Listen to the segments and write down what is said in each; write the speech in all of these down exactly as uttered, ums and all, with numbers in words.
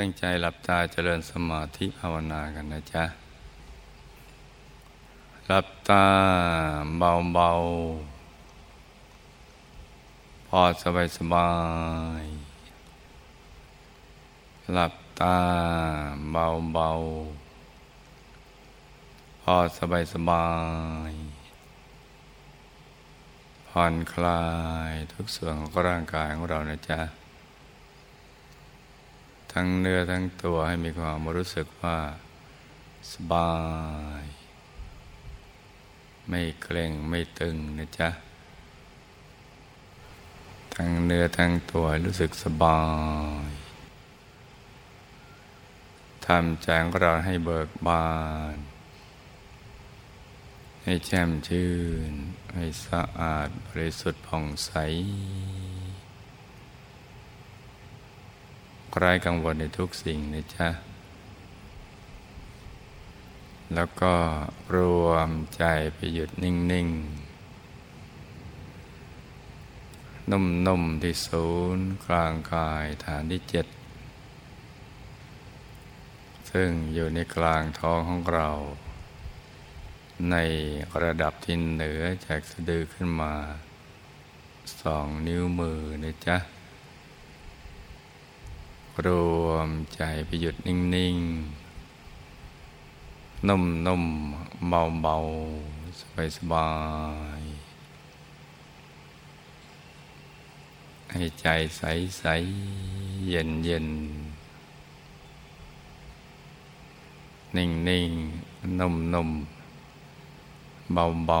ตั้งใจหลับตาเจริญสมาธิภาวนากันนะจ๊ะหลับตาเบาๆพอสบายสบายหลับตาเบาๆพอสบายสบายผ่อนคลายทุกส่วนของร่างกายของเรานะจ๊ะทั้งเนื้อทั้งตัวให้มีความรู้สึกว่าสบายไม่เกร็งไม่ตึงนะจ๊ะทั้งเนื้อทั้งตัวรู้สึกสบายทำใจของเราให้เบิกบานให้แช่มชื่นให้สะอาดบริสุทธิ์ผ่องใสไร้กังวลในทุกสิ่งนะจ๊ะแล้วก็รวมใจไปหยุดนิ่งๆ น, นุ่มๆที่ศูนย์กลางกายฐานที่เจ็ดซึ่งอยู่ในกลางท้องของเราในระดับที่เหนือจากสะดือขึ้นมาสองนิ้วมือนะจ๊ะรวมใจไปหยุดนิ่งๆ นุ่มๆ เบาๆ สบายๆ ให้ใจใสๆ เย็นๆ นิ่งๆ นุ่มๆ เบา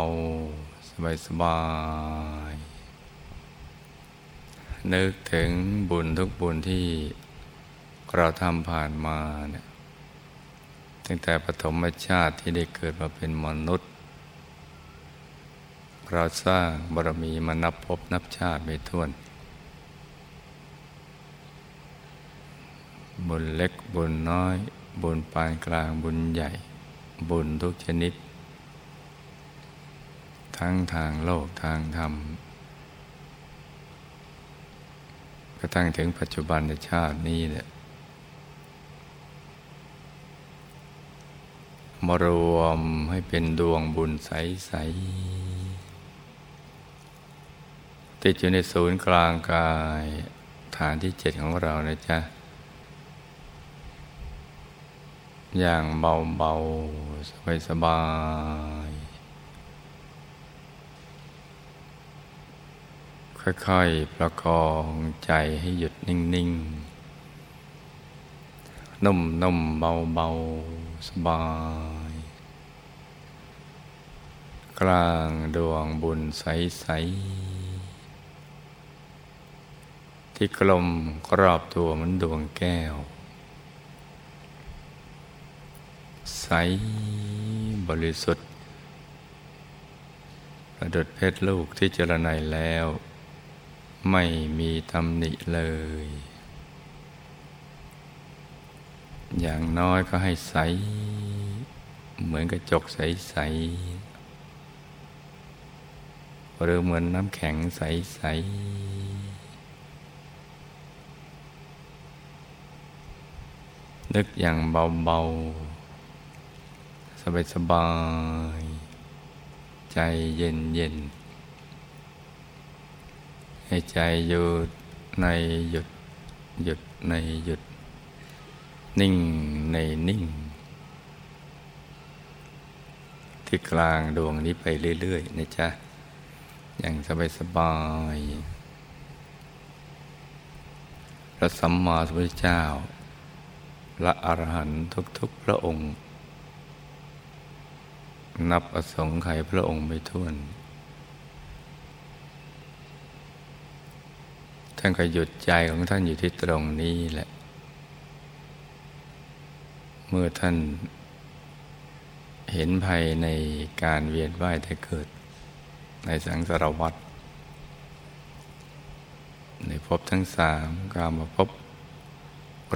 ๆ สบายๆ นึกถึงบุญทุกบุญที่เราทำผ่านมาเนี่ยตั้งแต่ปฐมชาติที่ได้เกิดมาเป็นมนุษย์เราสร้างบารมีมานับพบนับชาติไม่ถ้วนบุญเล็กบุญน้อยบุญปานกลางบุญใหญ่บุญทุกชนิดทั้งทางโลกทางธรรมกระทั่งถึงปัจจุบันในชาตินี้เนี่ยมารวมให้เป็นดวงบุญใสๆติดอยู่ในศูนย์กลางกายฐานที่เจ็ดของเรานะจ๊ะอย่างเบาๆสบายๆค่อยๆประคองใจให้หยุดนิ่งๆนุ่มๆเบาๆสบายกลางดวงบุญใสๆที่กลมกรอบตัวเหมือนดวงแก้วใสบริสุทธิ์ประดุจเพชรลูกที่เจรไนแล้วไม่มีตำหนิเลยอย่างน้อยก็ให้ใสเหมือนกระจกใสๆหรือเหมือนน้ำแข็งใสๆนึกอย่างเบาๆสบายๆใจเย็นๆให้ใจหยุดในหยุดหยุดในหยุดนิ่งในนิ่งที่กลางดวงนี้ไปเรื่อยๆนะจ๊ะอย่างสบายๆพระสัมมาสัมพุทธเจ้าพระอรหันต์ทุกๆพระองค์นับอสงไขยพระองค์ไม่ถ้วนท่านก็หยุดใจของท่านอยู่ที่ตรงนี้แหละเมื่อท่านเห็นภัยในการเวียนว่ายตายเกิดในสังสารวัฏในภพทั้งสามกามภพ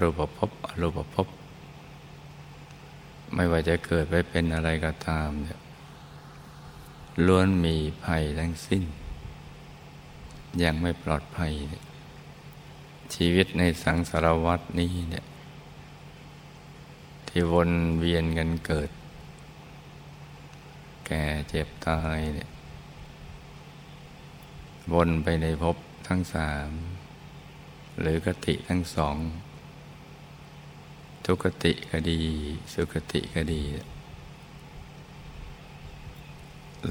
รูปภพอรูปภพไม่ว่าจะเกิดไปเป็นอะไรก็ตามเนี่ยล้วนมีภัยทั้งสิ้นยังไม่ปลอดภัยชีวิตในสังสารวัฏนี้เนี่ย ที่วนเวียนกันเกิดแก่เจ็บตายเนี่ยวนไปในภพทั้งสามหรือกติทั้งสองทุกขติก็ดีสุขติก็ดี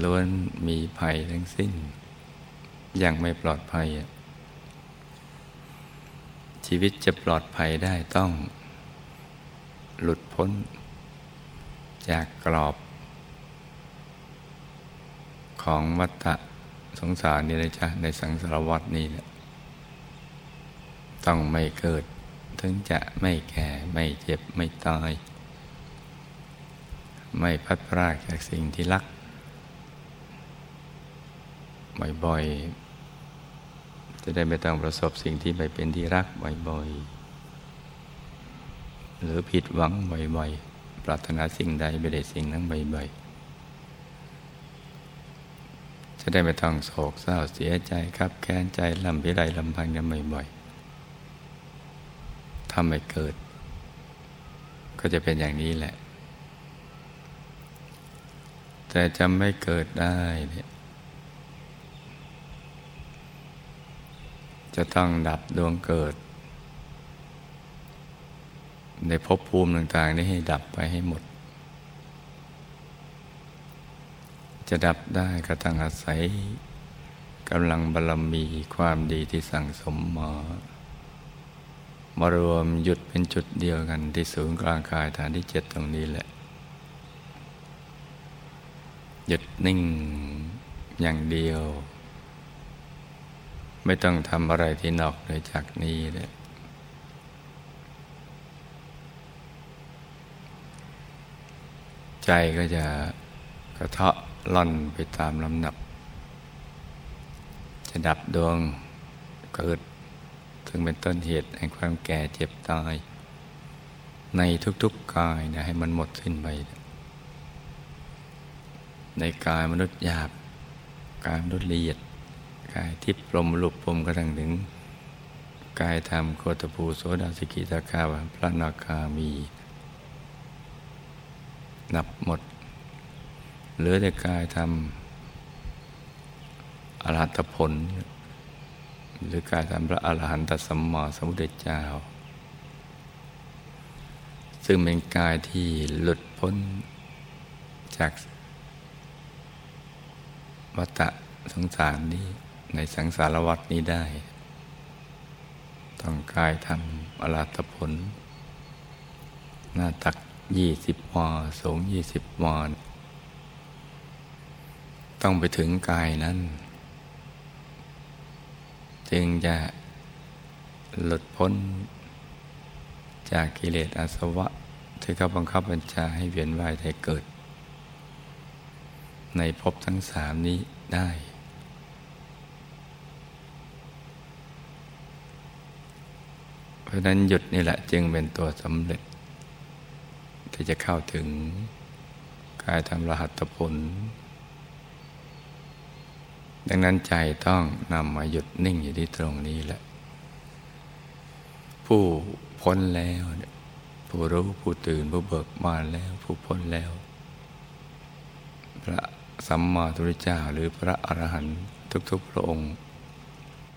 ล้วนมีภัยทั้งสิ้นยังไม่ปลอดภัยชีวิตจะปลอดภัยได้ต้องหลุดพ้นจากกรอบของวัฏฏะสงสารนี่นะจ๊ะในสังสารวัฏนี่แหละต้องไม่เกิดถึงจะไม่แก่ไม่เจ็บไม่ตายไม่พัดพรากจากสิ่งที่รักบ่อยๆจะได้ไม่ต้องประสบสิ่งที่ไม่เป็นที่รักบ่อยๆหรือผิดหวังบ่อยๆปรารถนาสิ่งใดไม่ได้สิ่งนั้นบ่อยๆจะได้ไม่ต้องโศกเศร้าเสียใจคับแค้นใจลำพิไรลำพันกันบ่อยๆถ้าไม่เกิดก็จะเป็นอย่างนี้แหละแต่จะไม่เกิดได้เนี่ยจะต้องดับดวงเกิดในภพภูมิต่างๆนี้ให้ดับไปให้หมดจะดับได้ก็ต้องอาศัยกำลังบารมีความดีที่สั่งสมมามารวมหยุดเป็นจุดเดียวกันที่ศูนย์กลางกายฐานที่เจ็ดตรงนี้แหละหยุดนิ่งอย่างเดียวไม่ต้องทำอะไรที่นอกเหนือจากนี้เลยใจก็จะกระเทาะล่อนไปตามลำดับจะดับดวงเกิดซึ่งเป็นต้นเหตุแห่งความแก่เจ็บตายในทุกๆกายนะให้มันหมดสิ้นไปในกายมนุษย์หยาบกายมนุษย์ละเอียดกายทิพย์พรหมรูปพรหมกระทั่งถึงกายธรรมโคตภูโสดาสกิทาคาพระอนาคามีนับหมดเหลือแต่กายธรรมอรหัตผลหรือการทำพระอรหันตสัมมาสัมพุทธเจ้าซึ่งเป็นกายที่หลุดพ้นจากวัฏสงสารนี้ในสังสารวัฏนี้ได้ต้องกายทำอรหัตผลหน้าตักยี่สิบวาสูงยี่สิบวาต้องไปถึงกายนั้นจึงจะหลุดพ้นจากกิเลสอาสวะที่เขาบังคับบัญชาให้เวียนว่ายตายเกิดในภพทั้งสามนี้ได้เพราะนั้นหยุดนี่แหละจึงเป็นตัวสำเร็จที่จะเข้าถึงกายธรรมรหัตผลดังนั้นใจต้องนำมาหยุดนิ่งอยู่ที่ตรงนี้แหละผู้พ้นแล้วผู้รู้ผู้ตื่นผู้เบิกบานแล้วผู้พ้นแล้วพระสัมมาสัมพุทธเจ้าหรือพระอรหันต์ทุกๆพระองค์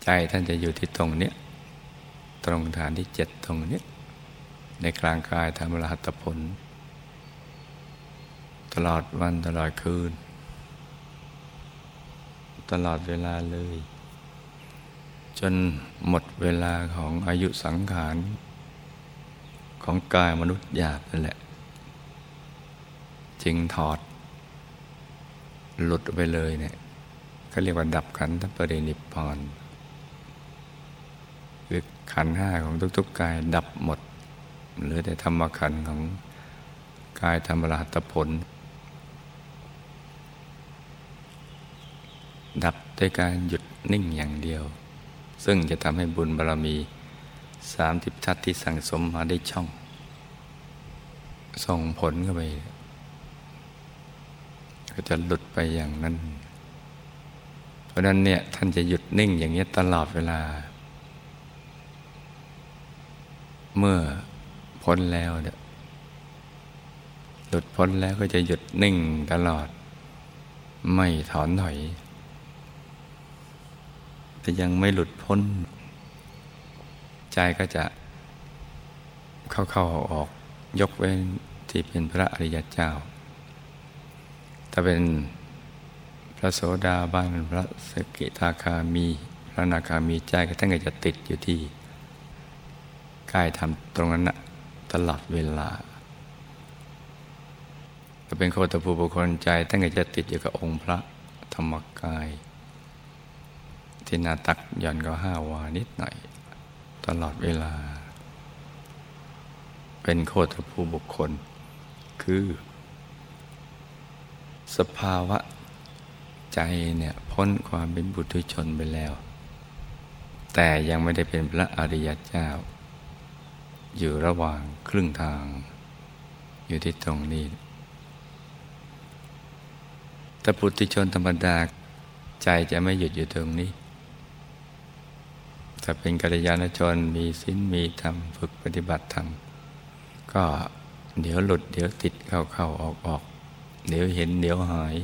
ใจท่านจะอยู่ที่ตรงนี้ตรงฐานที่เจ็ดตรงนี้ในกลางกายธรรมรหัตผลตลอดวันตลอดคืนตลอดเวลาเลยจนหมดเวลาของอายุสังขารของกายมนุษย์หยาบนั่นแหละจึงถอดหลุดไปเลยเนี่ยเขาเรียกว่าดับขันธปรินิพพานคือขันธ์ห้าของทุกๆกายดับหมดเหลือแต่ธรรมขันธ์ของกายธรรมรหัตผลดับด้วยการหยุดนิ่งอย่างเดียวซึ่งจะทำให้บุญบารมีสามทิพทัศน์ที่สั่งสมมาได้ช่องส่งผลเข้าไปก็จะหลุดไปอย่างนั้นเพราะนั้นเนี่ยท่านจะหยุดนิ่งอย่างนี้ตลอดเวลาเมื่อพ้นแล้วเนี่ย หลุดพ้นแล้วก็จะหยุดนิ่งตลอดไม่ถอนถอยแต่ยังไม่หลุดพ้นใจก็จะเข้าๆออกๆยกเว้นที่เป็นพระอริยเจ้าถ้าเป็นพระโสดาบันพระสกิทาคามีพระอนาคามีใจก็ท่านก็จะติดอยู่ที่กายธรรมตรงนั้นนะตลอดเวลาถ้าเป็นโคตภูบุคคลใจท่านก็จะติดอยู่กับองค์พระธรรมกายที่หน้าตักหย่อนก็ห้าวานิดหน่อยตลอดเวลาเป็นโคตภูบุคคลคือสภาวะใจเนี่ยพ้นความเป็นปุถุชนไปแล้วแต่ยังไม่ได้เป็นพระอริยเจ้าอยู่ระหว่างครึ่งทางอยู่ที่ตรงนี้แต่ปุถุชนธรรมดาใจจะไม่หยุดอยู่ตรงนี้ถ้าเป็นกัลยาณชนมีศีลมีธรรมฝึกปฏิบัติธรรมก็เดี๋ยวหลุดเดี๋ยวติดเข้าเข้าออกออกเดี๋ยวเห็นเดี๋ยวหาย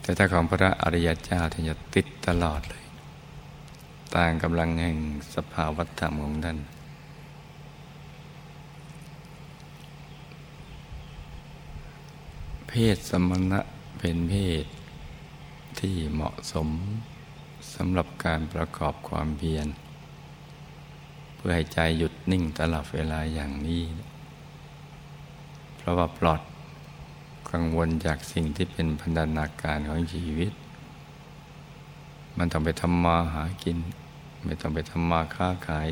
แต่ถ้าของพระอริยเจ้าท่านจะติดตลอดเลยต่างกำลังแห่งสภาวธรรมของท่านเพศสมณะเป็นเพศที่เหมาะสมสำหรับการประกอบความเพียรเพื่อให้ใจหยุดนิ่งตลอดเวลาอย่างนี้เพราะว่าปลอดกังวลจากสิ่งที่เป็นพันธนาการของชีวิตมันต้องไปทำมาหากินไม่ต้องไปทำมาค้าขาย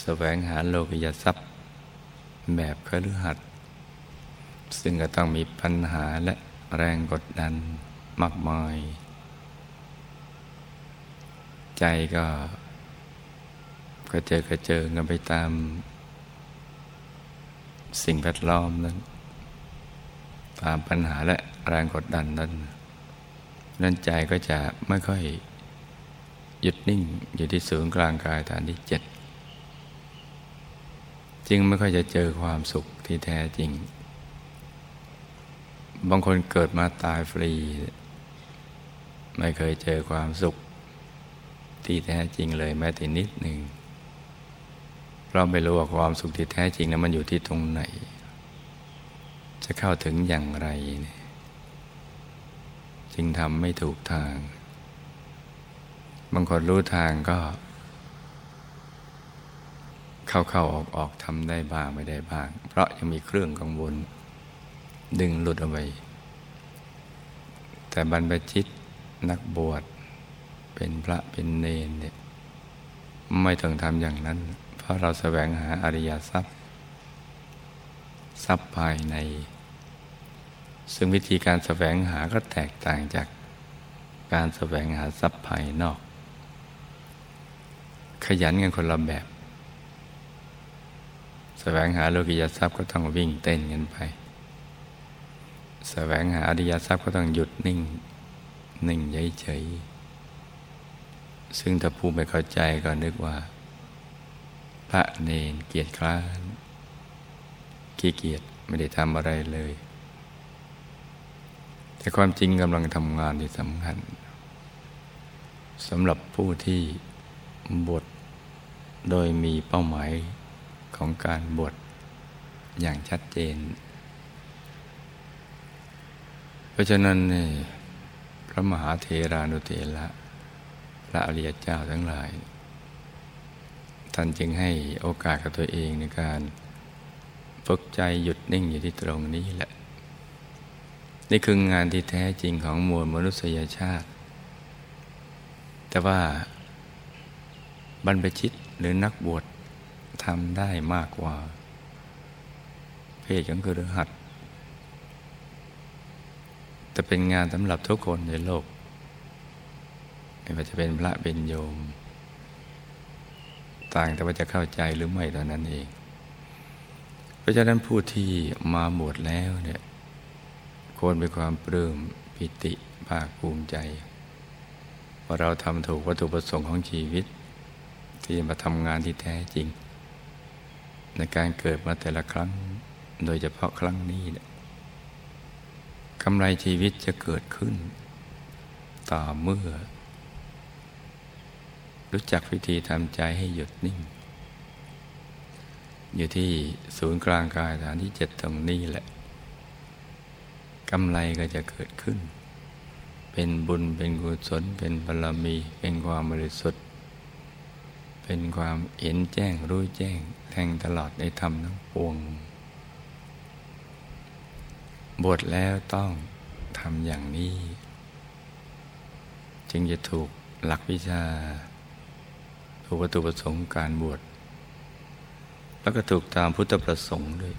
แสวงหาโลกิยทรัพย์แบบคฤหัสถ์ซึ่งก็ต้องมีปัญหาและแรงกดดันมากมายใจก็กระเจิงกระเจิงกันไปตามสิ่งแวดล้อมนั้นตามปัญหาและแรงกดดันนั้นนั้นใจก็จะไม่ค่อยหยุดนิ่งอยู่ที่ศูนย์กลางกายฐานที่เจ็ดจึงไม่ค่อยจะเจอความสุขที่แท้จริงบางคนเกิดมาตายฟรีไม่เคยเจอความสุขที่แท้จริงเลยแม้แต่นิดหนึ่งเราไม่รู้ว่าความสุขที่แท้จริงนั้นมันอยู่ที่ตรงไหนจะเข้าถึงอย่างไรจึงทำไม่ถูกทางบางคนรู้ทางก็เข้าๆออกๆทำได้บ้างไม่ได้บ้างเพราะยังมีเครื่องกังวลดึงหลุดเอาไว้แต่บรรพชิตนักบวชเป็นพระเป็นเนรเนี่ยไม่ต้องทำอย่างนั้นเพราะเราแสวงหาอริยทรัพย์ทรัพย์ภายในซึ่งวิธีการแสวงหาก็แตกต่างจากการแสวงหาทรัพย์ภายนอกขยันกันคนละแบบแสวงหาโลกิยทรัพย์ก็ต้องวิ่งเต้นกันไปแสวงหาอริยทรัพย์ก็ต้องหยุดนิ่งนิ่งเฉยๆซึ่งถ้าผู้ไม่เข้าใจก็นึกว่าพระเนรเกียจคร้านขี้เกียจไม่ได้ทำอะไรเลยแต่ความจริงกำลังทำงานที่สำคัญสำหรับผู้ที่บวชโดยมีเป้าหมายของการบวชอย่างชัดเจนเพราะฉะนั้นนี่พระมหาเถรานุเถระพระอริยเจ้าทั้งหลายท่านจึงให้โอกาสกับตัวเองในการฝึกใจหยุดนิ่งอยู่ที่ตรงนี้แหละนี่คืองานที่แท้จริงของมวลมนุษยชาติแต่ว่าบรรพชิตหรือนักบวชทำได้มากกว่าเพศของคฤหัสถ์จะเป็นงานสำหรับทุกคนในโลกไม่ว่าจะเป็นพระเป็นโยมต่างแต่ว่าจะเข้าใจหรือไม่ตอนนั้นเองเพราะฉะนั้นผู้ที่มาบวชแล้วเนี่ยควรมีความปลื้มปิติภาคภูมิใจว่าเราทำถูกวัตถุประสงค์ของชีวิตที่มาทำงานที่แท้จริง ในการเกิดมาแต่ละครั้งโดยเฉพาะครั้งนี้กำไรชีวิตจะเกิดขึ้นต่อเมื่อรู้จักวิธีทำใจให้หยุดนิ่งอยู่ที่ศูนย์กลางกายฐานที่เจ็ดตรงนี้แหละกำไรก็จะเกิดขึ้นเป็นบุญเป็นกุศลเป็นบารมีเป็นความบริสุทธิ์เป็นความเห็นแจ้งรู้แจ้งแทงตลอดในธรรมทั้งปวงบวชแล้วต้องทำอย่างนี้จึงจะถูกหลักวิชาถูกวัตถุประสงค์การบวชแล้วก็ถูกตามพุทธประสงค์ด้วย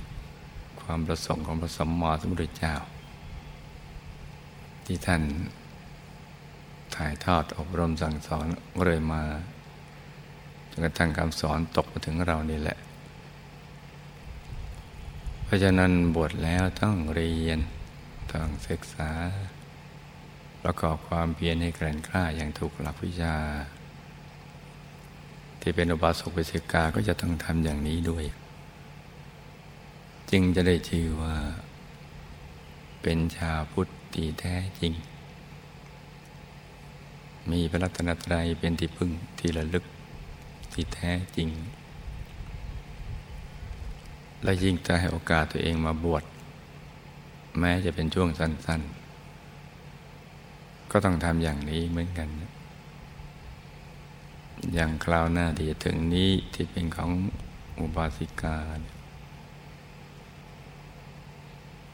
ความประสงค์ของพระสัมมาสัมพุทธเจ้าที่ท่านถ่ายทอดอบรมสั่งสอนเรื่อยมาจนกระทั่งคำสอนตกมาถึงเรานี่แหละเพราะฉะนั้นบวชแล้วต้องเรียนต้องศึกษาประกอบความเพียรให้แกร่งกล้าอย่างถูกหลักวิชาที่เป็นอุบาสกอุบาสิกาก็จะต้องทำอย่างนี้ด้วยจึงจะได้ชื่อว่าเป็นชาวพุทธที่แท้จริงมีพระรัตนตรัยเป็นที่พึ่งที่ระลึกที่แท้จริงและยิ่งจะให้โอกาสตัวเองมาบวชแม้จะเป็นช่วงสั้นๆก็ต้องทำอย่างนี้เหมือนกันอย่างคราวหน้าที่จะถึงนี้ที่เป็นของอุบาสิกา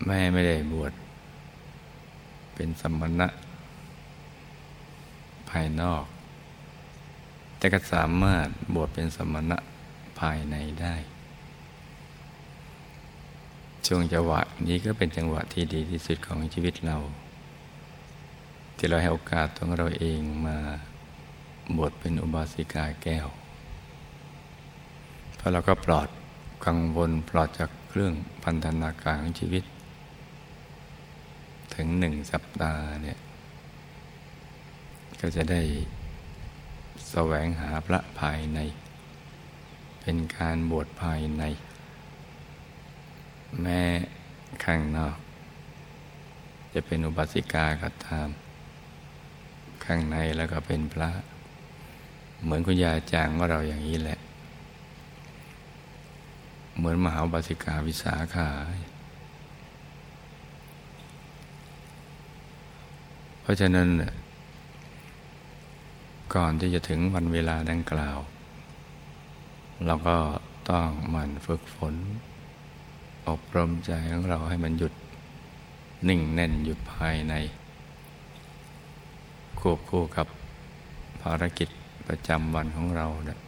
แม่ไม่ได้บวชเป็นสมณะภายนอกแต่ก็สามารถบวชเป็นสมณะภายในได้ช่วงจังหวะนี้ก็เป็นจังหวะที่ดีที่สุดของชีวิตเราที่เราให้โอกาสตัวเราเองมาบวชเป็นอุบาสิกาแก้วเพราะเราก็ปลอดกังวลปลอดจากเครื่องพันธนาการของชีวิตถึงหนึ่งสัปดาห์เนี่ยก็จะได้แสวงหาพระภายในเป็นการบวชภายในแม้ข้างนอกจะเป็นอุบาสิกาก็ตามข้างในแล้วก็เป็นพระเหมือนคุณยายจางว่าเราอย่างนี้แหละเหมือนมหาอุบาสิกาวิสาขาเพราะฉะนั้นก่อนที่จะถึงวันเวลาดังกล่าวเราก็ต้องหมั่นฝึกฝนอบรมใจของเราให้มันหยุดนิ่งแน่นอยู่ภายในควบคู่กับภารกิจประจำวันของเราเนี่ย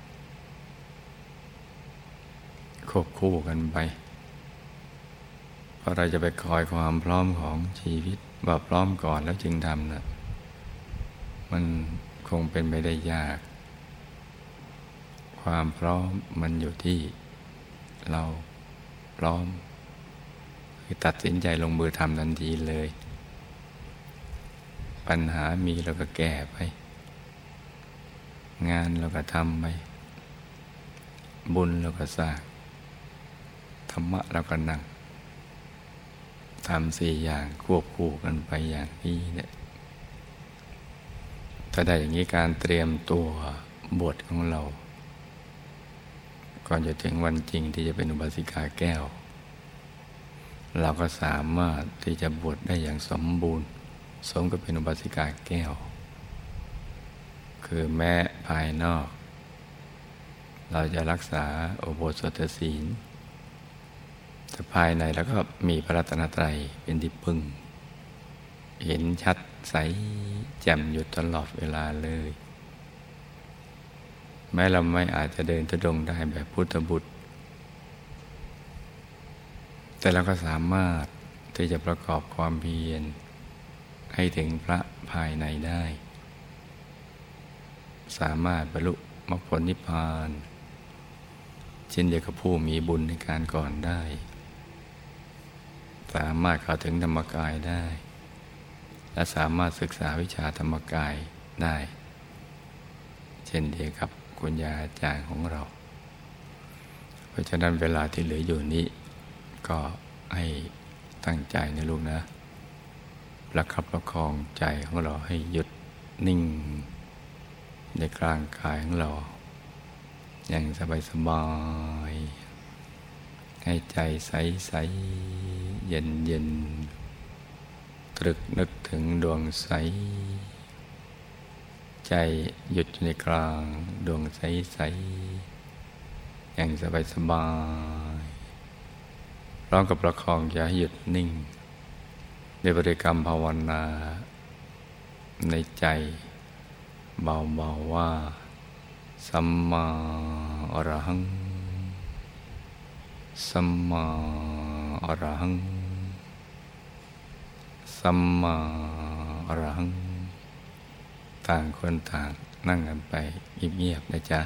ควบคู่กันไปเพราะเราจะไปคอยความพร้อมของชีวิตว่าพร้อมก่อนแล้วจึงทำนะมันคงเป็นไปได้ยากความพร้อมมันอยู่ที่เราพร้อมคือตัดสินใจลงมือทำทันทีเลยปัญหามีเราก็แก้ไปงานเราก็ทำไปบุญเราก็สร้างธรรมะเราก็นั่งทำสี่อย่างควบคู่กันไปอย่างนี้เนี่ยถ้าได้อย่างนี้การเตรียมตัวบวชของเราก่อนจะถึงวันจริงที่จะเป็นอุบาสิกาแก้วเราก็สามารถที่จะบวชได้อย่างสมบูรณ์สมกับเป็นอุบาสิกาแก้วคือแม้ภายนอกเราจะรักษาอุโบสถศีลแต่ภายในแล้วก็มีพระรัตนตรัยเป็นที่พึ่งเห็นชัดใสแจ่มอยู่ตลอดเวลาเลยแม้เราไม่อาจจะเดินธุดงค์ได้แบบพุทธบุตรแต่เราก็สามารถที่จะประกอบความเพียรให้ถึงพระภายในได้สามารถบรรลุมรรคผลนิพพานเช่นเดียวกับผู้มีบุญในการก่อนได้สามารถเข้าถึงธรรมกายได้และสามารถศึกษาวิชาธรรมกายได้เช่นเดียวกับคุณยาอาจารย์ของเรา เพราะฉะนั้นเวลาที่เหลืออยู่นี้ก็ให้ตั้งใจนะลูกนะประคับประคองใจของเราให้หยุดนิ่งในกลางกายของเราอย่างสบายสบายให้ใจใสใสเย็นเย็นตรึกนึกถึงดวงใสใจหยุดในกลางดวงใสใสอย่างสบายสบายร้องกับประคองอย่าให้หยุดนิ่งในบริกรรมภาวนาในใจเบาๆว่าสัมมาอรหังสัมมาอรหังสัมมาอรหังต่างคนต่างนั่งกันไปเงียบๆนะจ๊ะ